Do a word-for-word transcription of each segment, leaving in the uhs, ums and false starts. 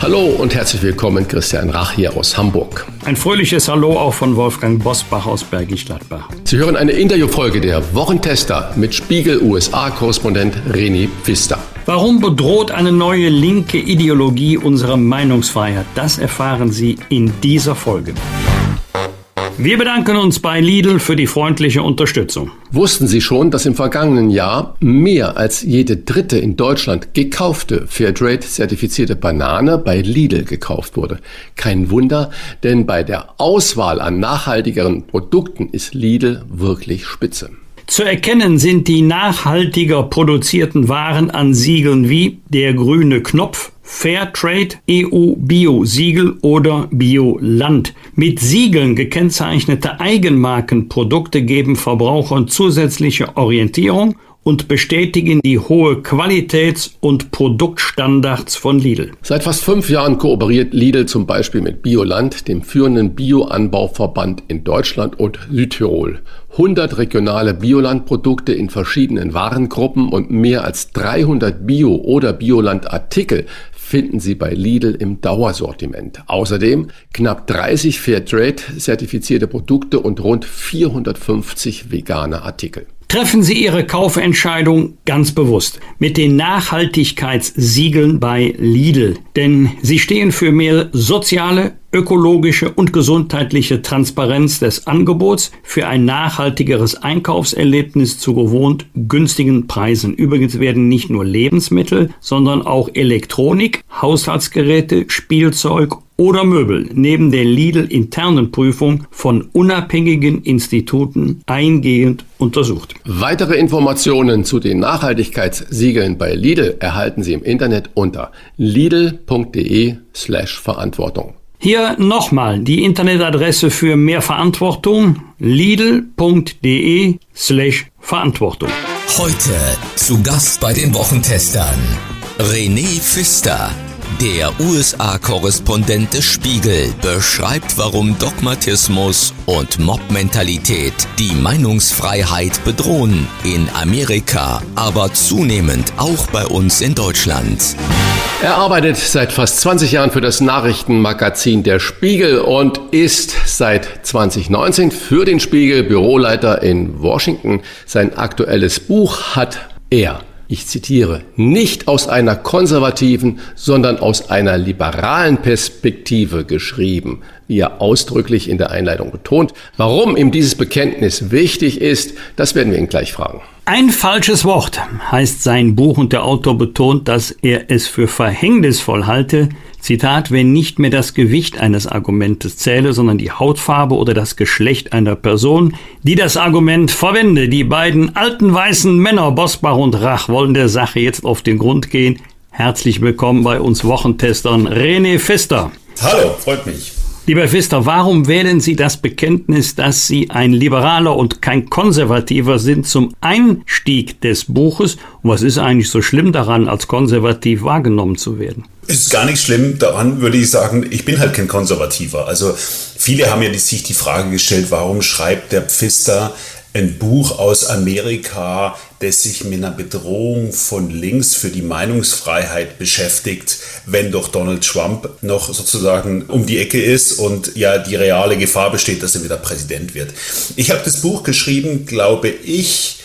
Hallo und herzlich willkommen, Christian Rach hier aus Hamburg. Ein fröhliches Hallo auch von Wolfgang Bosbach aus Bergisch Gladbach. Sie hören eine Interviewfolge der Wochentester mit Spiegel-U S A-Korrespondent René Pfister. Warum bedroht eine neue linke Ideologie unsere Meinungsfreiheit? Das erfahren Sie in dieser Folge. Wir bedanken uns bei Lidl für die freundliche Unterstützung. Wussten Sie schon, dass im vergangenen Jahr mehr als jede dritte in Deutschland gekaufte Fairtrade-zertifizierte Banane bei Lidl gekauft wurde? Kein Wunder, denn bei der Auswahl an nachhaltigeren Produkten ist Lidl wirklich spitze. Zu erkennen sind die nachhaltiger produzierten Waren an Siegeln wie der grüne Knopf, Fairtrade, E U-Bio-Siegel oder Bioland. Mit Siegeln gekennzeichnete Eigenmarkenprodukte geben Verbrauchern zusätzliche Orientierung und bestätigen die hohe Qualitäts- und Produktstandards von Lidl. Seit fast fünf Jahren kooperiert Lidl zum Beispiel mit Bioland, dem führenden Bioanbauverband in Deutschland und Südtirol. hundert regionale Bioland-Produkte in verschiedenen Warengruppen und mehr als dreihundert Bio- oder Bioland-Artikel finden Sie bei Lidl im Dauersortiment. Außerdem knapp dreißig Fairtrade-zertifizierte Produkte und rund vierhundertfünfzig vegane Artikel. Treffen Sie Ihre Kaufentscheidung ganz bewusst mit den Nachhaltigkeitssiegeln bei Lidl, denn sie stehen für mehr soziale, ökologische und gesundheitliche Transparenz des Angebots für ein nachhaltigeres Einkaufserlebnis zu gewohnt günstigen Preisen. Übrigens werden nicht nur Lebensmittel, sondern auch Elektronik, Haushaltsgeräte, Spielzeug oder Möbel neben der Lidl-internen Prüfung von unabhängigen Instituten eingehend untersucht. Weitere Informationen zu den Nachhaltigkeitssiegeln bei Lidl erhalten Sie im Internet unter lidl.de slash Verantwortung. Hier nochmal die Internetadresse für mehr Verantwortung, lidl.de slash Verantwortung. Heute zu Gast bei den Wochentestern René Pfister. Der U S A-Korrespondent des Spiegel beschreibt, warum Dogmatismus und Mob-Mentalität die Meinungsfreiheit bedrohen in Amerika, aber zunehmend auch bei uns in Deutschland. Er arbeitet seit fast zwanzig Jahren für das Nachrichtenmagazin Der Spiegel und ist seit zweitausendneunzehn für den Spiegel Büroleiter in Washington. Sein aktuelles Buch hat er, ich zitiere, nicht aus einer konservativen, sondern aus einer liberalen Perspektive geschrieben, wie er ausdrücklich in der Einleitung betont. Warum ihm dieses Bekenntnis wichtig ist, das werden wir ihn gleich fragen. Ein falsches Wort heißt sein Buch und der Autor betont, dass er es für verhängnisvoll halte, Zitat, wenn nicht mehr das Gewicht eines Argumentes zähle, sondern die Hautfarbe oder das Geschlecht einer Person, die das Argument verwende. Die beiden alten weißen Männer, Bosbach und Rach, wollen der Sache jetzt auf den Grund gehen. Herzlich willkommen bei uns Wochentestern, René Pfister. Hallo, freut mich. Lieber Pfister, warum wählen Sie das Bekenntnis, dass Sie ein Liberaler und kein Konservativer sind, zum Einstieg des Buches? Und was ist eigentlich so schlimm daran, als konservativ wahrgenommen zu werden? Es ist gar nicht schlimm daran, würde ich sagen, ich bin halt kein Konservativer. Also viele haben ja sich die Frage gestellt, warum schreibt der Pfister ein Buch aus Amerika, das sich mit einer Bedrohung von links für die Meinungsfreiheit beschäftigt, wenn doch Donald Trump noch sozusagen um die Ecke ist und ja die reale Gefahr besteht, dass er wieder Präsident wird. Ich habe das Buch geschrieben, glaube ich,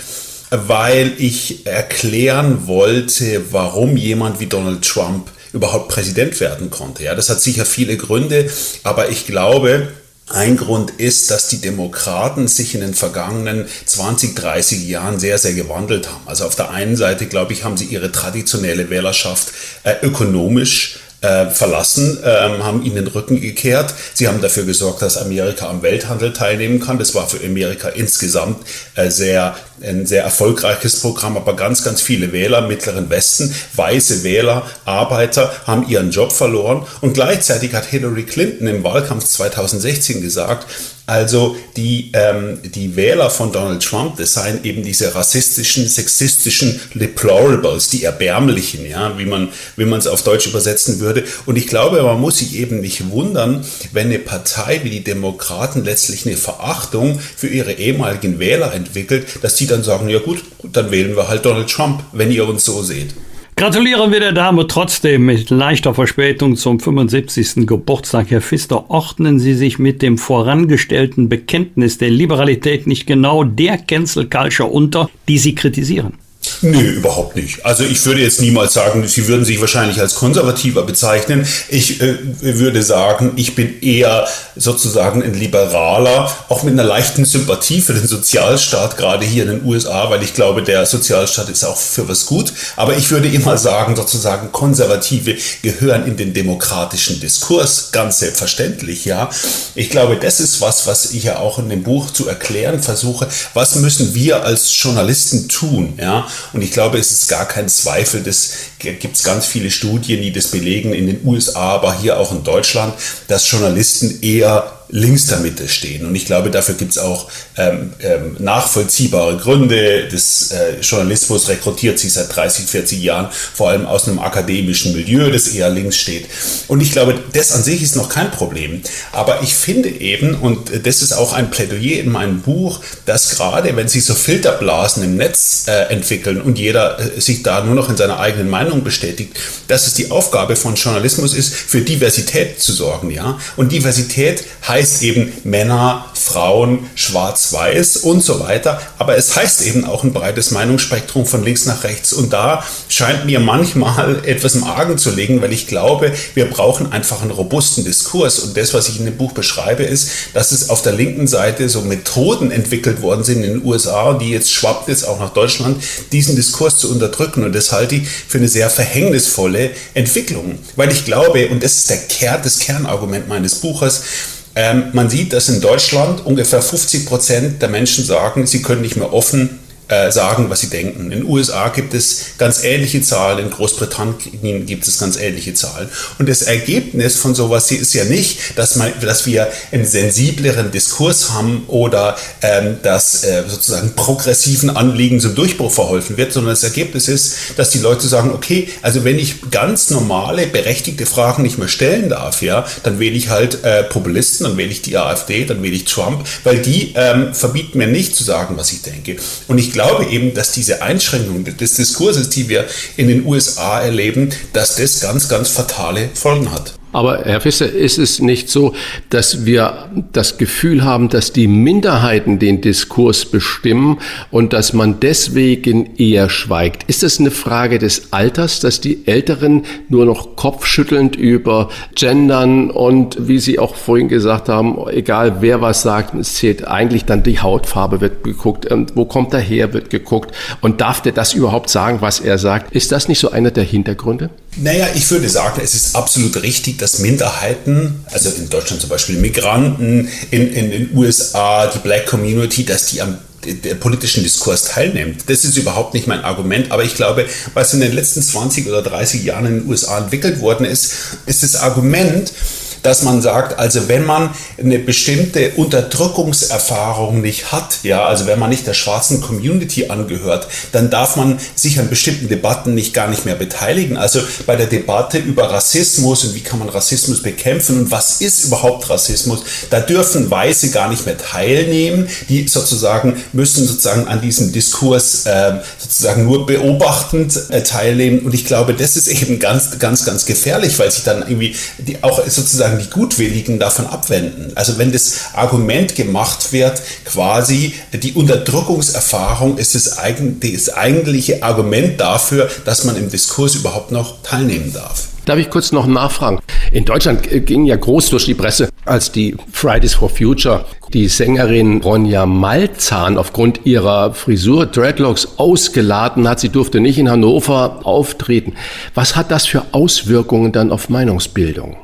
weil ich erklären wollte, warum jemand wie Donald Trump überhaupt Präsident werden konnte. Ja, das hat sicher viele Gründe, aber ich glaube, ein Grund ist, dass die Demokraten sich in den vergangenen zwanzig, dreißig Jahren sehr, sehr gewandelt haben. Also auf der einen Seite, glaube ich, haben sie ihre traditionelle Wählerschaft äh, ökonomisch äh, verlassen, äh, haben ihnen den Rücken gekehrt. Sie haben dafür gesorgt, dass Amerika am Welthandel teilnehmen kann. Das war für Amerika insgesamt äh, sehr ein sehr erfolgreiches Programm, aber ganz, ganz viele Wähler Mittleren Westen, weiße Wähler, Arbeiter haben ihren Job verloren. Und gleichzeitig hat Hillary Clinton im Wahlkampf zweitausendsechzehn gesagt, Also die, ähm, die Wähler von Donald Trump, das seien eben diese rassistischen, sexistischen Deplorables, die Erbärmlichen, ja, wie man wie man es auf Deutsch übersetzen würde. Und ich glaube, man muss sich eben nicht wundern, wenn eine Partei wie die Demokraten letztlich eine Verachtung für ihre ehemaligen Wähler entwickelt, dass die dann sagen, ja gut, dann wählen wir halt Donald Trump, wenn ihr uns so seht. Gratulieren wir der Dame trotzdem mit leichter Verspätung zum fünfundsiebzigsten Geburtstag. Herr Pfister, ordnen Sie sich mit dem vorangestellten Bekenntnis der Liberalität nicht genau der Cancel Culture unter, die Sie kritisieren? Nö, überhaupt nicht. Also ich würde jetzt niemals sagen, Sie würden sich wahrscheinlich als konservativer bezeichnen. Ich äh, würde sagen, ich bin eher sozusagen ein Liberaler, auch mit einer leichten Sympathie für den Sozialstaat, gerade hier in den U S A, weil ich glaube, der Sozialstaat ist auch für was gut. Aber ich würde immer sagen, sozusagen Konservative gehören in den demokratischen Diskurs, ganz selbstverständlich, ja. Ich glaube, das ist was, was ich ja auch in dem Buch zu erklären versuche. Was müssen wir als Journalisten tun, ja? Und ich glaube, es ist gar kein Zweifel, das gibt es ganz viele Studien, die das belegen, in den U S A, aber hier auch in Deutschland, dass Journalisten eher links der Mitte stehen. Und ich glaube, dafür gibt es auch ähm, ähm, nachvollziehbare Gründe. Das äh, Journalismus rekrutiert sich seit dreißig, vierzig Jahren, vor allem aus einem akademischen Milieu, das eher links steht. Und ich glaube, das an sich ist noch kein Problem. Aber ich finde eben, und das ist auch ein Plädoyer in meinem Buch, dass gerade, wenn sich so Filterblasen im Netz äh, entwickeln und jeder äh, sich da nur noch in seiner eigenen Meinung bestätigt, dass es die Aufgabe von Journalismus ist, für Diversität zu sorgen, ja. Und Diversität heißt heißt eben Männer, Frauen, Schwarz-Weiß und so weiter. Aber es heißt eben auch ein breites Meinungsspektrum von links nach rechts. Und da scheint mir manchmal etwas im Argen zu liegen, weil ich glaube, wir brauchen einfach einen robusten Diskurs. Und das, was ich in dem Buch beschreibe, ist, dass es auf der linken Seite so Methoden entwickelt worden sind in den U S A, die jetzt schwappt jetzt auch nach Deutschland, diesen Diskurs zu unterdrücken. Und das halte ich für eine sehr verhängnisvolle Entwicklung. Weil ich glaube, und das ist der Kern, das Kernargument meines Buches, man sieht, dass in Deutschland ungefähr fünfzig Prozent der Menschen sagen, sie können nicht mehr offen äh, sagen, was sie denken. In den U S A gibt es ganz ähnliche Zahlen, in Großbritannien gibt es ganz ähnliche Zahlen. Und das Ergebnis von sowas ist ja nicht, dass, man, dass wir einen sensibleren Diskurs haben oder ähm, dass äh, sozusagen progressiven Anliegen zum Durchbruch verholfen wird, sondern das Ergebnis ist, dass die Leute sagen, okay, also wenn ich ganz normale, berechtigte Fragen nicht mehr stellen darf, ja, dann wähle ich halt äh, Populisten, dann wähle ich die AfD, dann wähle ich Trump, weil die ähm, verbieten mir nicht zu sagen, was ich denke. Und ich Ich glaube eben, dass diese Einschränkung des Diskurses, die wir in den U S A erleben, dass das ganz, ganz fatale Folgen hat. Aber Herr Pfister, ist es nicht so, dass wir das Gefühl haben, dass die Minderheiten den Diskurs bestimmen und dass man deswegen eher schweigt? Ist das eine Frage des Alters, dass die Älteren nur noch kopfschüttelnd über Gendern und, wie Sie auch vorhin gesagt haben, egal wer was sagt, es zählt eigentlich dann die Hautfarbe, wird geguckt, und wo kommt er her, wird geguckt und darf der das überhaupt sagen, was er sagt? Ist das nicht so einer der Hintergründe? Naja, ich würde sagen, es ist absolut richtig, dass Minderheiten, also in Deutschland zum Beispiel Migranten, in, in den U S A, die Black Community, dass die am der politischen Diskurs teilnimmt. Das ist überhaupt nicht mein Argument, aber ich glaube, was in den letzten zwanzig oder dreißig Jahren in den U S A entwickelt worden ist, ist das Argument, dass man sagt, also wenn man eine bestimmte Unterdrückungserfahrung nicht hat, ja, also wenn man nicht der schwarzen Community angehört, dann darf man sich an bestimmten Debatten nicht gar nicht mehr beteiligen. Also bei der Debatte über Rassismus und wie kann man Rassismus bekämpfen und was ist überhaupt Rassismus, da dürfen Weiße gar nicht mehr teilnehmen, die sozusagen müssen sozusagen an diesem Diskurs äh, sozusagen nur beobachtend äh, teilnehmen. Und ich glaube, das ist eben ganz, ganz, ganz gefährlich, weil sich dann irgendwie die, auch sozusagen die Gutwilligen davon abwenden. Also wenn das Argument gemacht wird, quasi die Unterdrückungserfahrung ist das, eigen, das eigentliche Argument dafür, dass man im Diskurs überhaupt noch teilnehmen darf. Darf ich kurz noch nachfragen? In Deutschland ging ja groß durch die Presse, als die Fridays for Future die Sängerin Ronja Malzahn aufgrund ihrer Frisur, Dreadlocks, ausgeladen hat. Sie durfte nicht in Hannover auftreten. Was hat das für Auswirkungen dann auf Meinungsbildung?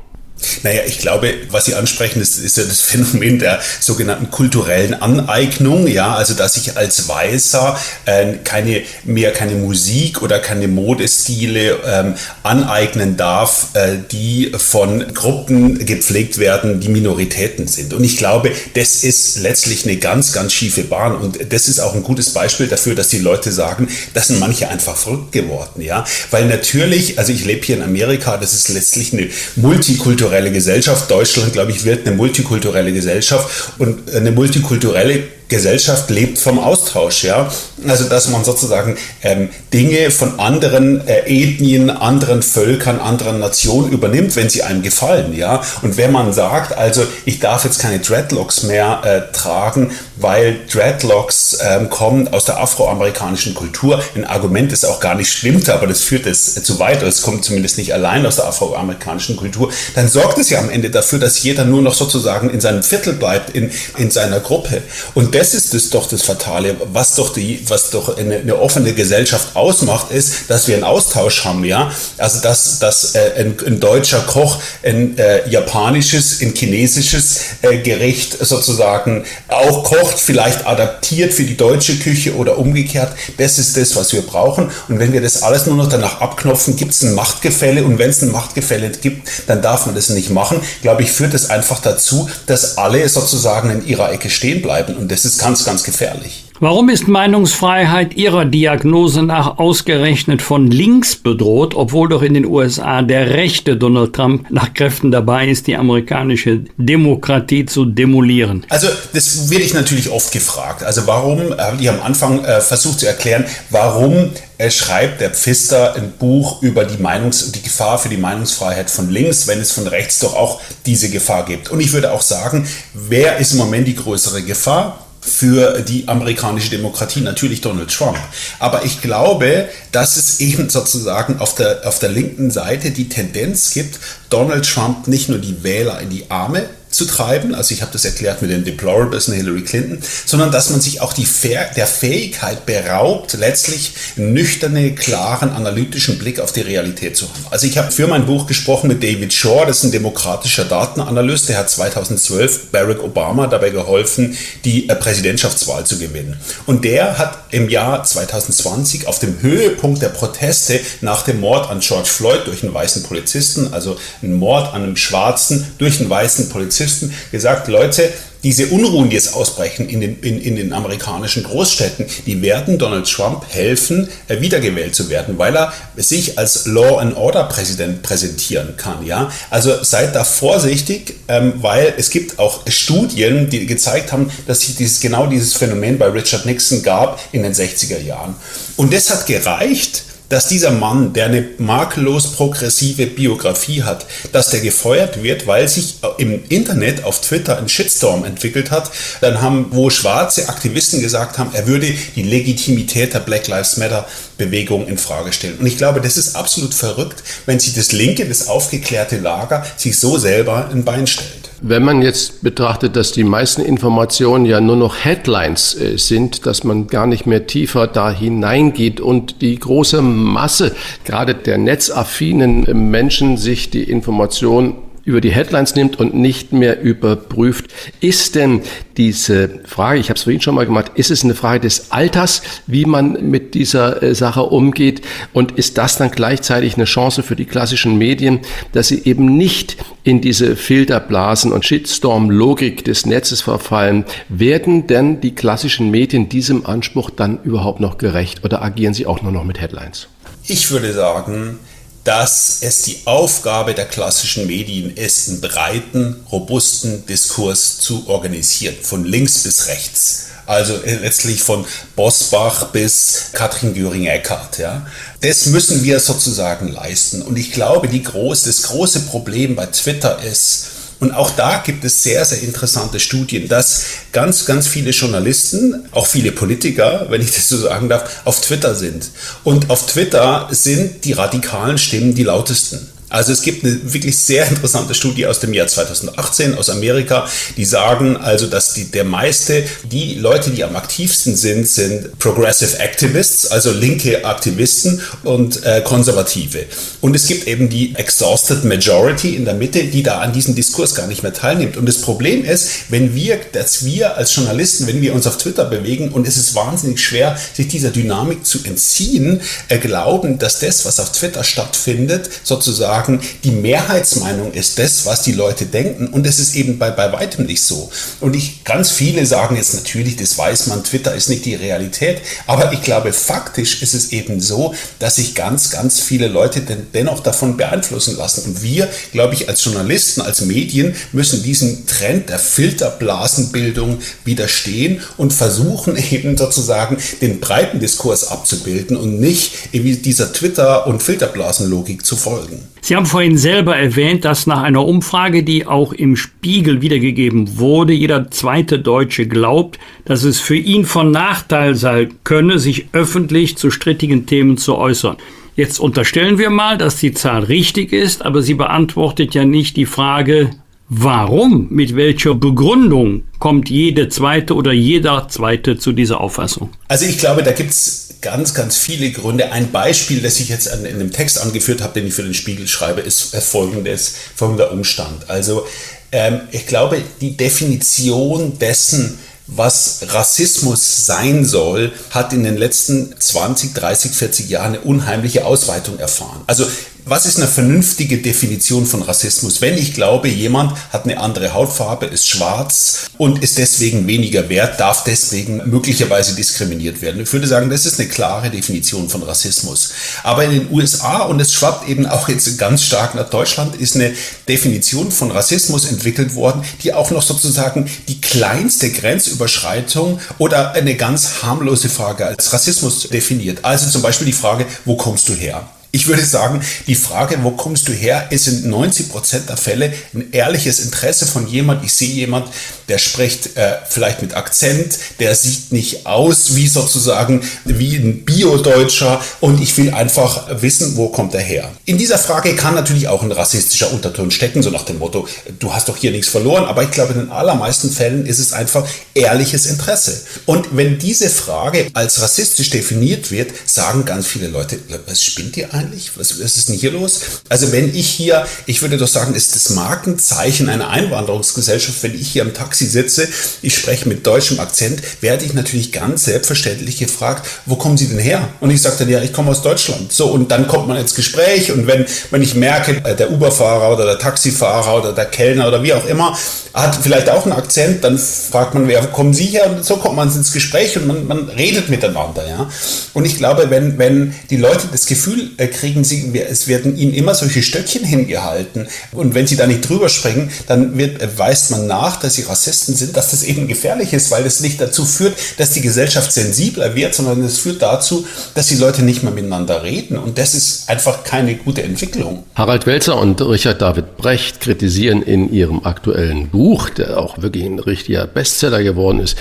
Naja, ich glaube, was Sie ansprechen, ist, ist ja das Phänomen der sogenannten kulturellen Aneignung. Ja, also dass ich als Weißer äh, keine mehr keine Musik oder keine Modestile ähm, aneignen darf, äh, die von Gruppen gepflegt werden, die Minoritäten sind. Und ich glaube, das ist letztlich eine ganz, ganz schiefe Bahn. Und das ist auch ein gutes Beispiel dafür, dass die Leute sagen, das sind manche einfach verrückt geworden. Ja, weil natürlich, also ich lebe hier in Amerika, das ist letztlich eine multikulturelle Gesellschaft. Deutschland, glaube ich, wird eine multikulturelle Gesellschaft, und eine multikulturelle Gesellschaft lebt vom Austausch, ja. Also dass man sozusagen ähm, Dinge von anderen äh, Ethnien, anderen Völkern, anderen Nationen übernimmt, wenn sie einem gefallen, ja. Und wenn man sagt, also ich darf jetzt keine Dreadlocks mehr äh, tragen, weil Dreadlocks ähm, kommen aus der afroamerikanischen Kultur. Ein Argument, das auch gar nicht stimmt, aber das führt es zu weit, es kommt zumindest nicht allein aus der afroamerikanischen Kultur, dann sorgt es ja am Ende dafür, dass jeder nur noch sozusagen in seinem Viertel bleibt, in, in seiner Gruppe. Und das ist das doch das Fatale, was doch, die, was doch eine, eine offene Gesellschaft ausmacht, ist, dass wir einen Austausch haben, ja. Also dass, dass äh, ein, ein deutscher Koch ein äh, japanisches, ein chinesisches äh, Gericht sozusagen auch kocht, vielleicht adaptiert für die deutsche Küche oder umgekehrt. Das ist das, was wir brauchen. Und wenn wir das alles nur noch danach abknopfen, gibt es ein Machtgefälle. Und wenn es ein Machtgefälle gibt, dann darf man das nicht machen. Glaube ich, führt das einfach dazu, dass alle sozusagen in ihrer Ecke stehen bleiben. Und das ist ganz, ganz gefährlich. Warum ist Meinungsfreiheit Ihrer Diagnose nach ausgerechnet von links bedroht, obwohl doch in den U S A der rechte Donald Trump nach Kräften dabei ist, die amerikanische Demokratie zu demolieren? Also das werde ich natürlich oft gefragt. Also warum, habe ich am Anfang äh, versucht zu erklären, warum Er schreibt der Pfister ein Buch über die, Meinungs- die Gefahr für die Meinungsfreiheit von links, wenn es von rechts doch auch diese Gefahr gibt. Und ich würde auch sagen, wer ist im Moment die größere Gefahr für die amerikanische Demokratie? Natürlich Donald Trump. Aber ich glaube, dass es eben sozusagen auf der, auf der linken Seite die Tendenz gibt, Donald Trump nicht nur die Wähler in die Arme zu treiben, also ich habe das erklärt mit den Deplorables und Hillary Clinton, sondern dass man sich auch die Fäh- der Fähigkeit beraubt, letztlich einen nüchternen, klaren, analytischen Blick auf die Realität zu haben. Also ich habe für mein Buch gesprochen mit David Shaw, das ist ein demokratischer Datenanalyst, der hat zweitausendzwölf Barack Obama dabei geholfen, die Präsidentschaftswahl zu gewinnen. Und der hat im Jahr zweitausendzwanzig auf dem Höhepunkt der Proteste nach dem Mord an George Floyd durch einen weißen Polizisten, also einen Mord an einem Schwarzen durch einen weißen Polizisten, gesagt, Leute, diese Unruhen, die jetzt ausbrechen in den, in, in den amerikanischen Großstädten, die werden Donald Trump helfen, wiedergewählt zu werden, weil er sich als Law and Order Präsident präsentieren kann. Ja? Also seid da vorsichtig, ähm, weil es gibt auch Studien, die gezeigt haben, dass es dieses, genau dieses Phänomen bei Richard Nixon gab in den sechziger Jahren. Und das hat gereicht, dass dieser Mann, der eine makellos progressive Biografie hat, dass der gefeuert wird, weil sich im Internet auf Twitter ein Shitstorm entwickelt hat. Dann haben, wo schwarze Aktivisten gesagt haben, er würde die Legitimität der Black Lives Matter Bewegung in Frage stellen. Und ich glaube, das ist absolut verrückt, wenn sich das linke, das aufgeklärte Lager sich so selber ein Bein stellt. Wenn man jetzt betrachtet, dass die meisten Informationen ja nur noch Headlines äh, sind, dass man gar nicht mehr tiefer da hineingeht und die große Masse, gerade der netzaffinen äh, Menschen, sich die Information über die Headlines nimmt und nicht mehr überprüft. Ist denn diese Frage, ich habe es vorhin schon mal gemacht, ist es eine Frage des Alters, wie man mit dieser äh, Sache umgeht? Und ist das dann gleichzeitig eine Chance für die klassischen Medien, dass sie eben nicht in diese Filterblasen und Shitstorm-Logik des Netzes verfallen? Werden denn die klassischen Medien diesem Anspruch dann überhaupt noch gerecht oder agieren sie auch nur noch mit Headlines? Ich würde sagen, dass es die Aufgabe der klassischen Medien ist, einen breiten, robusten Diskurs zu organisieren, von links bis rechts. Also letztlich von Bosbach bis Katrin Göring-Eckardt, ja. Das müssen wir sozusagen leisten. Und ich glaube, die groß, das große Problem bei Twitter ist, und auch da gibt es sehr, sehr interessante Studien, dass ganz, ganz viele Journalisten, auch viele Politiker, wenn ich das so sagen darf, auf Twitter sind. Und auf Twitter sind die radikalen Stimmen die lautesten. Also es gibt eine wirklich sehr interessante Studie aus dem Jahr zweitausendachtzehn aus Amerika, die sagen also, dass die, der meiste, die Leute, die am aktivsten sind, sind Progressive Activists, also linke Aktivisten und äh, Konservative. Und es gibt eben die Exhausted Majority in der Mitte, die da an diesem Diskurs gar nicht mehr teilnimmt. Und das Problem ist, wenn wir, dass wir als Journalisten, wenn wir uns auf Twitter bewegen, und es ist wahnsinnig schwer, sich dieser Dynamik zu entziehen, äh, glauben, dass das, was auf Twitter stattfindet, sozusagen die Mehrheitsmeinung ist, das, was die Leute denken. Und das ist eben bei, bei weitem nicht so. Und ich, ganz viele sagen jetzt natürlich, das weiß man, Twitter ist nicht die Realität. Aber ich glaube, faktisch ist es eben so, dass sich ganz, ganz viele Leute den, dennoch davon beeinflussen lassen. Und wir, glaube ich, als Journalisten, als Medien müssen diesem Trend der Filterblasenbildung widerstehen und versuchen eben sozusagen den breiten Diskurs abzubilden und nicht irgendwie dieser Twitter- und Filterblasenlogik zu folgen. Sie haben vorhin selber erwähnt, dass nach einer Umfrage, die auch im Spiegel wiedergegeben wurde, jeder zweite Deutsche glaubt, dass es für ihn von Nachteil sein könne, sich öffentlich zu strittigen Themen zu äußern. Jetzt unterstellen wir mal, dass die Zahl richtig ist, aber sie beantwortet ja nicht die Frage, warum, mit welcher Begründung kommt jede zweite oder jeder zweite zu dieser Auffassung? Also ich glaube, da gibt es ganz, ganz viele Gründe. Ein Beispiel, das ich jetzt in dem Text angeführt habe, den ich für den Spiegel schreibe, ist folgendes, folgender Umstand. Also ähm, ich glaube, die Definition dessen, was Rassismus sein soll, hat in den letzten zwanzig, dreißig, vierzig Jahren eine unheimliche Ausweitung erfahren. Also was ist eine vernünftige Definition von Rassismus? Wenn ich glaube, jemand hat eine andere Hautfarbe, ist schwarz und ist deswegen weniger wert, darf deswegen möglicherweise diskriminiert werden. Ich würde sagen, das ist eine klare Definition von Rassismus. Aber in den U S A, und es schwappt eben auch jetzt ganz stark nach Deutschland, ist eine Definition von Rassismus entwickelt worden, die auch noch sozusagen die kleinste Grenzüberschreitung oder eine ganz harmlose Frage als Rassismus definiert. Also zum Beispiel die Frage, wo kommst du her? Ich würde sagen, die Frage, wo kommst du her, ist in neunzig Prozent der Fälle ein ehrliches Interesse von jemand. Ich sehe jemand, der spricht äh, vielleicht mit Akzent, der sieht nicht aus wie sozusagen wie ein Bio-Deutscher und ich will einfach wissen, wo kommt er her. In dieser Frage kann natürlich auch ein rassistischer Unterton stecken, so nach dem Motto, du hast doch hier nichts verloren, aber ich glaube, in den allermeisten Fällen ist es einfach ehrliches Interesse. Und wenn diese Frage als rassistisch definiert wird, sagen ganz viele Leute, was spinnt ihr ein? Was, was ist denn hier los? Also wenn ich hier, ich würde doch sagen, ist das Markenzeichen einer Einwanderungsgesellschaft, wenn ich hier im Taxi sitze, ich spreche mit deutschem Akzent, werde ich natürlich ganz selbstverständlich gefragt, wo kommen Sie denn her? Und ich sage dann, ja, ich komme aus Deutschland. So, und dann kommt man ins Gespräch und wenn, wenn ich merke, der Uber-Fahrer oder der Taxifahrer oder der Kellner oder wie auch immer, hat vielleicht auch einen Akzent, dann fragt man, wer kommen Sie her? Und so kommt man ins Gespräch und man, man redet miteinander. Ja? Und ich glaube, wenn, wenn die Leute das Gefühl kriegen, sie, es werden ihnen immer solche Stöckchen hingehalten und wenn sie da nicht drüber springen, dann wird, weist man nach, dass sie Rassisten sind, dass das eben gefährlich ist, weil das nicht dazu führt, dass die Gesellschaft sensibler wird, sondern es führt dazu, dass die Leute nicht mehr miteinander reden und das ist einfach keine gute Entwicklung. Harald Welzer und Richard David Precht kritisieren in ihrem aktuellen Buch, der auch wirklich ein richtiger Bestseller geworden ist,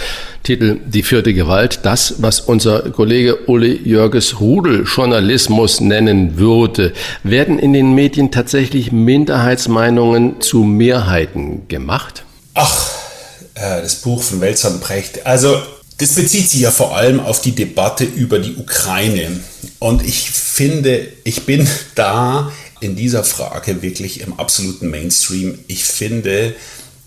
Titel Die vierte Gewalt, das, was unser Kollege Uli Jörges Rudeljournalismus nennt, würde, werden in den Medien tatsächlich Minderheitsmeinungen zu Mehrheiten gemacht? Ach, das Buch von Welzer und Precht. Also, das bezieht sich ja vor allem auf die Debatte über die Ukraine. Und ich finde, ich bin da in dieser Frage wirklich im absoluten Mainstream. Ich finde,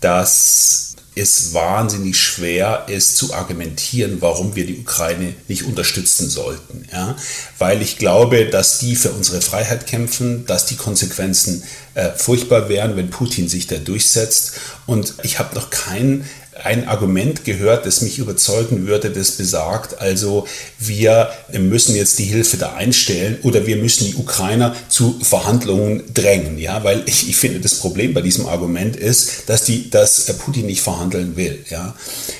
dass es wahnsinnig schwer ist zu argumentieren, warum wir die Ukraine nicht unterstützen sollten. Ja? Weil ich glaube, dass die für unsere Freiheit kämpfen, dass die Konsequenzen äh, furchtbar wären, wenn Putin sich da durchsetzt. Und ich habe noch keinen ein Argument gehört, das mich überzeugen würde, das besagt, also wir müssen jetzt die Hilfe da einstellen oder wir müssen die Ukrainer zu Verhandlungen drängen. Ja, weil ich, ich finde, das Problem bei diesem Argument ist, dass, die, dass Putin nicht verhandeln will. Ja.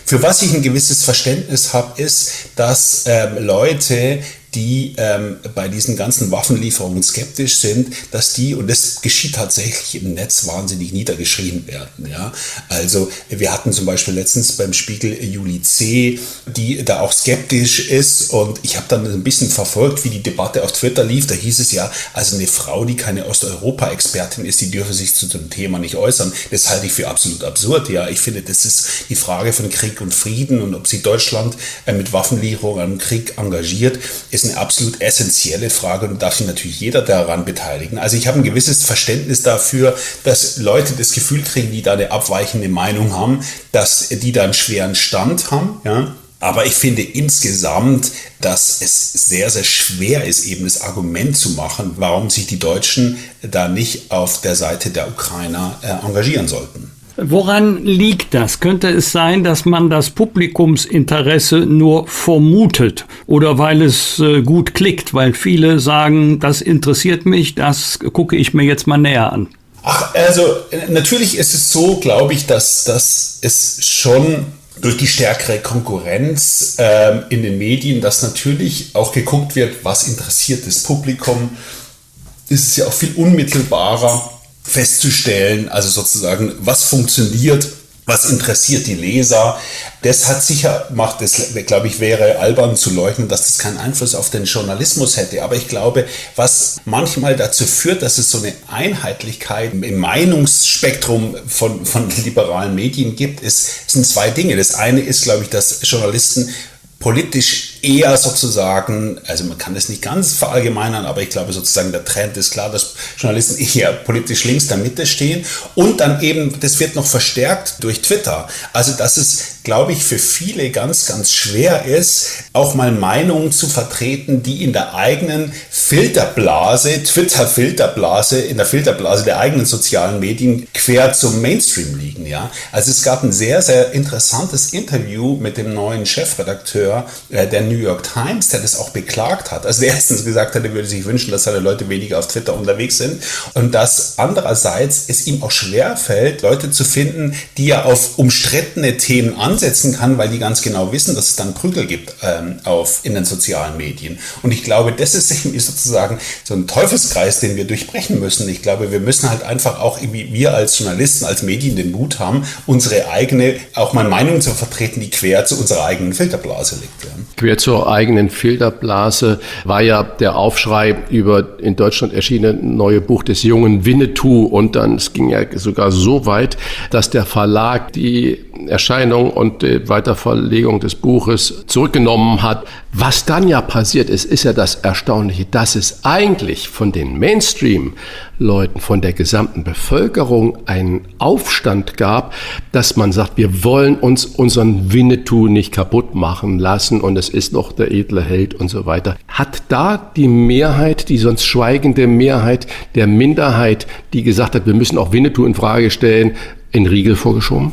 Für was ich ein gewisses Verständnis habe, ist, dass ähm, Leute, die ähm, bei diesen ganzen Waffenlieferungen skeptisch sind, dass die, und das geschieht tatsächlich im Netz, wahnsinnig niedergeschrien werden. Ja? Also wir hatten zum Beispiel letztens beim Spiegel Juli C., die da auch skeptisch ist, und ich habe dann ein bisschen verfolgt, wie die Debatte auf Twitter lief. Da hieß es ja, also eine Frau, die keine Osteuropa-Expertin ist, die dürfe sich zu dem Thema nicht äußern. Das halte ich für absolut absurd. Ja, ich finde, das ist die Frage von Krieg und Frieden, und ob sich Deutschland äh, mit Waffenlieferungen am Krieg engagiert, ist eine absolut essentielle Frage, und darf sich natürlich jeder daran beteiligen. Also ich habe ein gewisses Verständnis dafür, dass Leute das Gefühl kriegen, die da eine abweichende Meinung haben, dass die da einen schweren Stand haben, ja. Aber ich finde insgesamt, dass es sehr, sehr schwer ist, eben das Argument zu machen, warum sich die Deutschen da nicht auf der Seite der Ukrainer äh, engagieren sollten. Woran liegt das? Könnte es sein, dass man das Publikumsinteresse nur vermutet oder weil es gut klickt, weil viele sagen, das interessiert mich, das gucke ich mir jetzt mal näher an? Ach, also natürlich ist es so, glaube ich, dass, dass es schon durch die stärkere Konkurrenz ähm, in den Medien, dass natürlich auch geguckt wird, was interessiert das Publikum, ist es ja auch viel unmittelbarer festzustellen, also sozusagen, was funktioniert, was interessiert die Leser. Das hat sicher, macht es, glaube ich, wäre albern zu leugnen, dass das keinen Einfluss auf den Journalismus hätte. Aber ich glaube, was manchmal dazu führt, dass es so eine Einheitlichkeit im Meinungsspektrum von, von liberalen Medien gibt, ist, sind zwei Dinge. Das eine ist, glaube ich, dass Journalisten politisch eher sozusagen, also man kann das nicht ganz verallgemeinern, aber ich glaube sozusagen der Trend ist klar, dass Journalisten eher politisch links der Mitte stehen, und dann eben, das wird noch verstärkt durch Twitter. Also dass es, glaube ich, für viele ganz, ganz schwer ist, auch mal Meinungen zu vertreten, die in der eigenen Filterblase, Twitter-Filterblase, in der Filterblase der eigenen sozialen Medien quer zum Mainstream liegen. Ja? Also es gab ein sehr, sehr interessantes Interview mit dem neuen Chefredakteur der New York Times, der das auch beklagt hat. Also der erstens gesagt hat, er würde sich wünschen, dass seine Leute weniger auf Twitter unterwegs sind, und dass andererseits es ihm auch schwerfällt, Leute zu finden, die er auf umstrittene Themen ansetzen kann, weil die ganz genau wissen, dass es dann Prügel gibt ähm, auf, in den sozialen Medien. Und ich glaube, das ist sozusagen so ein Teufelskreis, den wir durchbrechen müssen. Ich glaube, wir müssen halt einfach auch irgendwie, wir als Journalisten, als Medien den Mut haben, unsere eigene, auch mal Meinung zu vertreten, die quer zu unserer eigenen Filterblase liegt. Ja. Quer zur eigenen Filterblase war ja der Aufschrei über in Deutschland erschienene neue Buch des jungen Winnetou, und dann, es ging ja sogar so weit, dass der Verlag die Erscheinung und die Weiterverlegung des Buches zurückgenommen hat. Was dann ja passiert ist, ist ja das Erstaunliche, dass es eigentlich von den Mainstream-Leuten, von der gesamten Bevölkerung einen Aufstand gab, dass man sagt, wir wollen uns unseren Winnetou nicht kaputt machen lassen, und es ist noch der edle Held und so weiter. Hat da die Mehrheit, die sonst schweigende Mehrheit der Minderheit, die gesagt hat, wir müssen auch Winnetou in Frage stellen, einen Riegel vorgeschoben?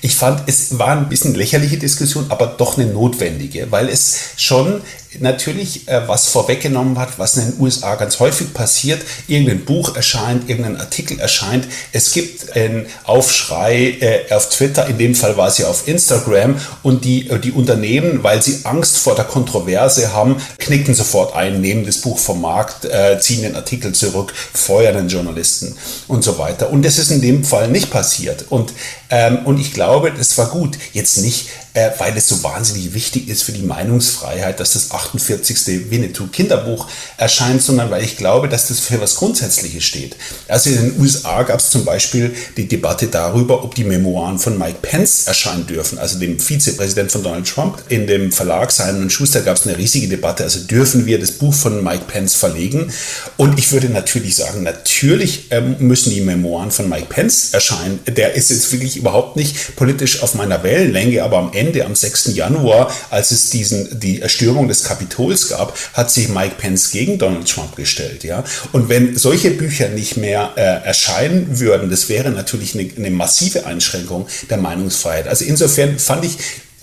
Ich fand, es war ein bisschen lächerliche Diskussion, aber doch eine notwendige, weil es schon natürlich äh, was vorweggenommen hat, was in den U S A ganz häufig passiert. Irgendein Buch erscheint, irgendein Artikel erscheint. Es gibt einen Aufschrei äh, auf Twitter, in dem Fall war es ja auf Instagram, und die, die Unternehmen, weil sie Angst vor der Kontroverse haben, knicken sofort ein, nehmen das Buch vom Markt, äh, ziehen den Artikel zurück, feuern den Journalisten und so weiter. Und das ist in dem Fall nicht passiert. Und, ähm, und ich glaube, das war gut. Jetzt nicht, äh, weil es so wahnsinnig wichtig ist für die Meinungsfreiheit, dass das achtundvierzigste Winnetou-Kinderbuch erscheint, sondern weil ich glaube, dass das für was Grundsätzliches steht. Also in den U S A gab es zum Beispiel die Debatte darüber, ob die Memoiren von Mike Pence erscheinen dürfen, also dem Vizepräsidenten von Donald Trump. In dem Verlag Simon Schuster gab es eine riesige Debatte, also dürfen wir das Buch von Mike Pence verlegen? Und ich würde natürlich sagen, natürlich ähm, müssen die Memoiren von Mike Pence erscheinen. Der ist jetzt wirklich überhaupt nicht politisch auf meiner Wellenlänge, aber am Ende, am sechsten Januar, als es diesen, die Erstürmung des Kapitols gab, hat sich Mike Pence gegen Donald Trump gestellt. Ja? Und wenn solche Bücher nicht mehr äh, erscheinen würden, das wäre natürlich eine, eine massive Einschränkung der Meinungsfreiheit. Also insofern fand ich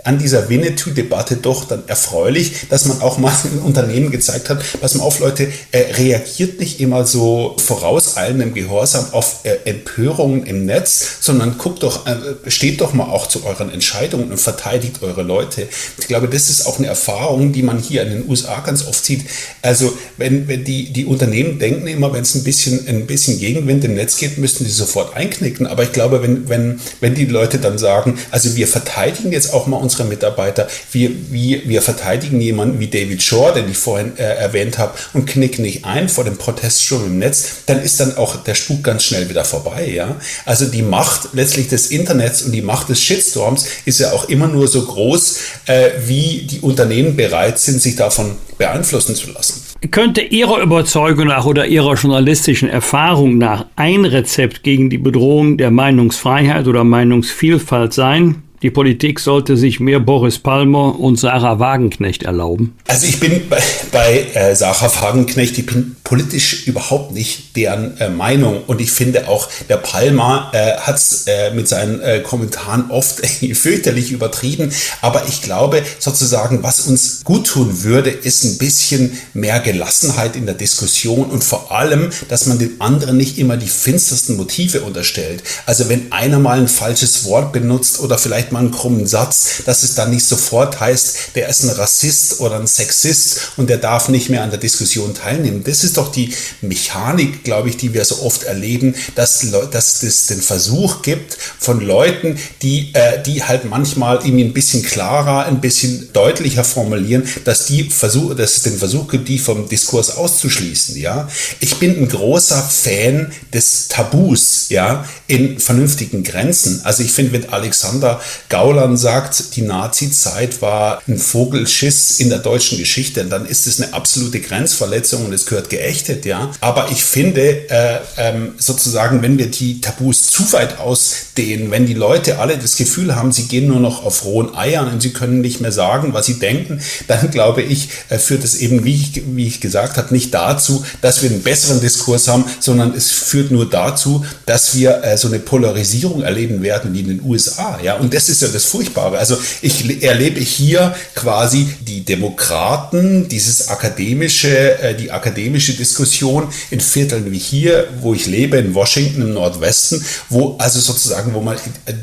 an dieser Winnetou-Debatte doch dann erfreulich, dass man auch mal in Unternehmen gezeigt hat, pass mal auf Leute, äh, reagiert nicht immer so vorauseilendem Gehorsam auf äh, Empörungen im Netz, sondern guckt doch, äh, steht doch mal auch zu euren Entscheidungen und verteidigt eure Leute. Ich glaube, das ist auch eine Erfahrung, die man hier in den U S A ganz oft sieht. Also wenn, wenn die, die Unternehmen denken immer, wenn es ein bisschen, ein bisschen Gegenwind im Netz geht, müssten die sofort einknicken. Aber ich glaube, wenn, wenn, wenn die Leute dann sagen, also wir verteidigen jetzt auch mal unsere Mitarbeiter, wir, wir, wir verteidigen jemanden wie David Shaw, den ich vorhin äh, erwähnt habe, und knicken nicht ein vor dem Proteststurm im Netz, dann ist dann auch der Spuk ganz schnell wieder vorbei. Ja? Also die Macht letztlich des Internets und die Macht des Shitstorms ist ja auch immer nur so groß, äh, wie die Unternehmen bereit sind, sich davon beeinflussen zu lassen. Könnte Ihrer Überzeugung nach oder Ihrer journalistischen Erfahrung nach ein Rezept gegen die Bedrohung der Meinungsfreiheit oder Meinungsvielfalt sein? Die Politik sollte sich mehr Boris Palmer und Sarah Wagenknecht erlauben. Also ich bin bei, bei äh, Sarah Wagenknecht, ich bin politisch überhaupt nicht deren äh, Meinung. Und ich finde auch, der Palmer äh, hat es äh, mit seinen äh, Kommentaren oft äh, fürchterlich übertrieben. Aber ich glaube sozusagen, was uns guttun würde, ist ein bisschen mehr Gelassenheit in der Diskussion und vor allem, dass man den anderen nicht immer die finstersten Motive unterstellt. Also wenn einer mal ein falsches Wort benutzt oder vielleicht mal einen krummen Satz, dass es dann nicht sofort heißt, der ist ein Rassist oder ein Sexist und der darf nicht mehr an der Diskussion teilnehmen. Das ist doch die Mechanik, glaube ich, die wir so oft erleben, dass, Le- dass es den Versuch gibt von Leuten, die, äh, die halt manchmal irgendwie ein bisschen klarer, ein bisschen deutlicher formulieren, dass, die Versuch- dass es den Versuch gibt, die vom Diskurs auszuschließen. Ja? Ich bin ein großer Fan des Tabus, ja, in vernünftigen Grenzen. Also ich finde, wenn Alexander Gauland sagt, die Nazi-Zeit war ein Vogelschiss in der deutschen Geschichte, dann ist es eine absolute Grenzverletzung und es gehört geächtet, ja. Aber ich finde, äh, ähm, sozusagen, wenn wir die Tabus zu weit ausdehnen, wenn die Leute alle das Gefühl haben, sie gehen nur noch auf rohen Eiern und sie können nicht mehr sagen, was sie denken, dann glaube ich, äh, führt es eben, wie ich, wie ich gesagt habe, nicht dazu, dass wir einen besseren Diskurs haben, sondern es führt nur dazu, dass wir äh, so eine Polarisierung erleben werden wie in den U S A, ja. Und das ist ja das Furchtbare. Also ich erlebe hier quasi die Demokraten, dieses akademische, äh, die akademische Diskussion in Vierteln wie hier, wo ich lebe, in Washington im Nordwesten, wo also sozusagen, wo man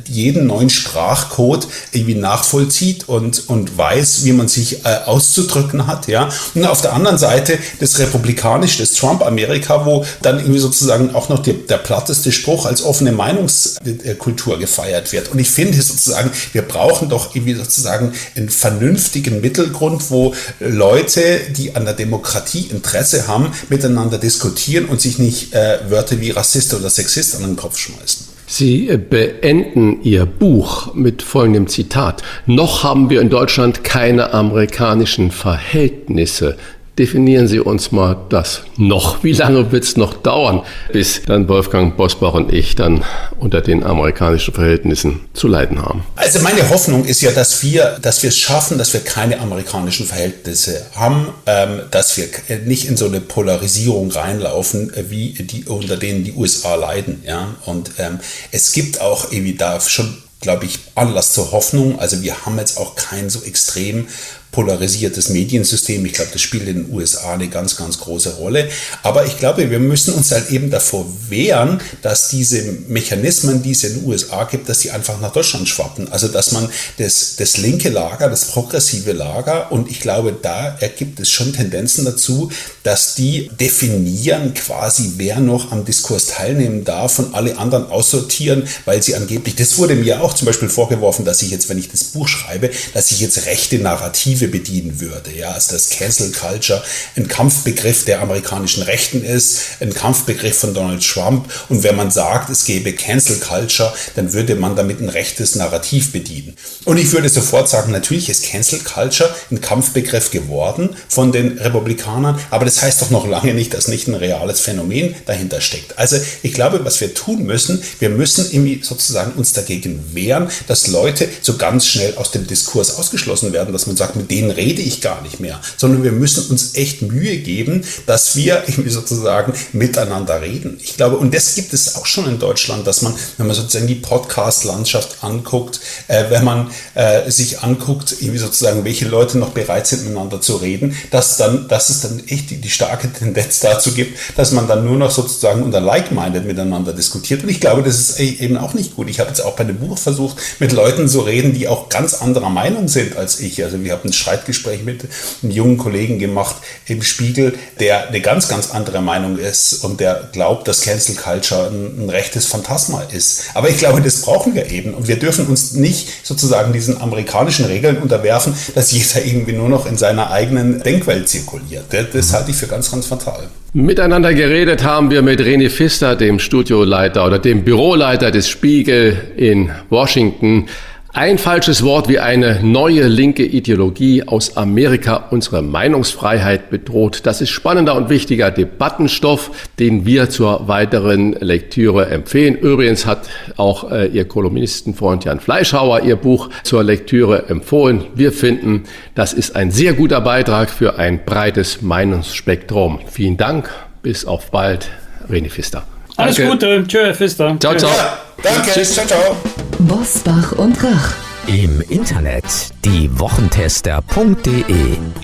jeden neuen Sprachcode irgendwie nachvollzieht und, und weiß, wie man sich äh, auszudrücken hat. Ja? Und auf der anderen Seite das republikanische, das Trump-Amerika, wo dann irgendwie sozusagen auch noch die, der platteste Spruch als offene Meinungskultur gefeiert wird. Und ich finde es sozusagen, wir brauchen doch irgendwie sozusagen einen vernünftigen Mittelgrund, wo Leute, die an der Demokratie Interesse haben, miteinander diskutieren und sich nicht äh, Wörter wie Rassist oder Sexist an den Kopf schmeißen. Sie beenden Ihr Buch mit folgendem Zitat: Noch haben wir in Deutschland keine amerikanischen Verhältnisse. Definieren Sie uns mal das noch. Wie lange wird es noch dauern, bis dann Wolfgang Bosbach und ich dann unter den amerikanischen Verhältnissen zu leiden haben? Also meine Hoffnung ist ja, dass wir dass wir es schaffen, dass wir keine amerikanischen Verhältnisse haben, ähm, dass wir nicht in so eine Polarisierung reinlaufen, wie die, unter denen die U S A leiden. Ja? Und ähm, es gibt auch irgendwie da schon, glaube ich, Anlass zur Hoffnung. Also wir haben jetzt auch kein so extrem polarisiertes Mediensystem. Ich glaube, das spielt in den U S A eine ganz, ganz große Rolle. Aber ich glaube, wir müssen uns halt eben davor wehren, dass diese Mechanismen, die es in den U S A gibt, dass die einfach nach Deutschland schwappen. Also, dass man das, das linke Lager, das progressive Lager, und ich glaube, da ergibt es schon Tendenzen dazu, dass die definieren quasi, wer noch am Diskurs teilnehmen darf und alle anderen aussortieren, weil sie angeblich, das wurde mir auch zum Beispiel vorgeworfen, dass ich jetzt, wenn ich das Buch schreibe, dass ich jetzt rechte Narrative bedienen würde. Ja, also das Cancel Culture, ein Kampfbegriff der amerikanischen Rechten ist, ein Kampfbegriff von Donald Trump. Und wenn man sagt, es gäbe Cancel Culture, dann würde man damit ein rechtes Narrativ bedienen. Und ich würde sofort sagen, natürlich ist Cancel Culture ein Kampfbegriff geworden von den Republikanern, aber das heißt doch noch lange nicht, dass nicht ein reales Phänomen dahinter steckt. Also ich glaube, was wir tun müssen, wir müssen irgendwie sozusagen uns dagegen wehren, dass Leute so ganz schnell aus dem Diskurs ausgeschlossen werden, dass man sagt, mit denen rede ich gar nicht mehr, sondern wir müssen uns echt Mühe geben, dass wir irgendwie sozusagen miteinander reden. Ich glaube, und das gibt es auch schon in Deutschland, dass man, wenn man sozusagen die Podcast-Landschaft anguckt, äh, wenn man äh, sich anguckt, irgendwie sozusagen, welche Leute noch bereit sind, miteinander zu reden, dass dann, dass es dann echt die, die starke Tendenz dazu gibt, dass man dann nur noch sozusagen unter Like-Minded miteinander diskutiert. Und ich glaube, das ist eben auch nicht gut. Ich habe jetzt auch bei dem Buch versucht, mit Leuten zu reden, die auch ganz anderer Meinung sind als ich. Also wir haben ein Streitgespräch mit einem jungen Kollegen gemacht im Spiegel, der eine ganz, ganz andere Meinung ist und der glaubt, dass Cancel Culture ein, ein rechtes Phantasma ist. Aber ich glaube, das brauchen wir eben. Und wir dürfen uns nicht sozusagen diesen amerikanischen Regeln unterwerfen, dass jeder irgendwie nur noch in seiner eigenen Denkwelt zirkuliert. Das, das halte ich für ganz, ganz fatal. Miteinander geredet haben wir mit René Pfister, dem Studioleiter oder dem Büroleiter des Spiegel in Washington. Ein falsches Wort wie eine neue linke Ideologie aus Amerika unsere Meinungsfreiheit bedroht. Das ist spannender und wichtiger Debattenstoff, den wir zur weiteren Lektüre empfehlen. Übrigens hat auch äh, Ihr Kolumnistenfreund Jan Fleischhauer Ihr Buch zur Lektüre empfohlen. Wir finden, das ist ein sehr guter Beitrag für ein breites Meinungsspektrum. Vielen Dank, bis auf bald, René Pfister. Alles Danke. Gute, tschö, Herr Pfister. Ciao, ciao. Ja, danke, tschüss, ciao, ciao. Bosbach und Rach. Im Internet die wochentester punkt de.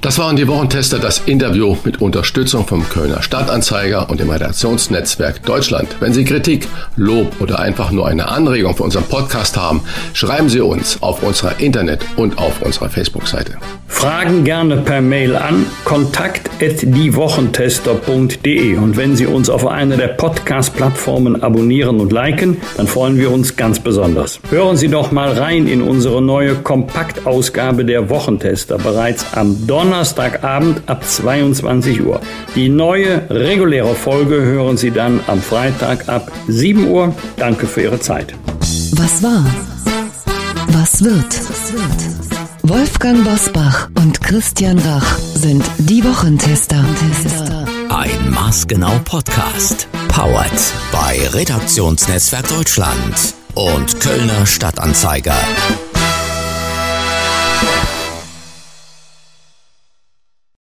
Das waren die Wochentester, das Interview mit Unterstützung vom Kölner Stadtanzeiger und dem Redaktionsnetzwerk Deutschland. Wenn Sie Kritik, Lob oder einfach nur eine Anregung für unseren Podcast haben, schreiben Sie uns auf unserer Internet- und auf unserer Facebook-Seite. Fragen gerne per Mail an kontakt at diewochentester punkt de. Und wenn Sie uns auf einer der Podcast-Plattformen abonnieren und liken, dann freuen wir uns ganz besonders. Hören Sie doch mal rein in unsere Unsere neue Kompaktausgabe der Wochentester bereits am Donnerstagabend ab zweiundzwanzig Uhr. Die neue reguläre Folge hören Sie dann am Freitag ab sieben Uhr. Danke für Ihre Zeit. Was war? Was wird? Wolfgang Bosbach und Christian Rach sind die Wochentester. Ein Maßgenau Podcast. Powered bei Redaktionsnetzwerk Deutschland und Kölner Stadtanzeiger.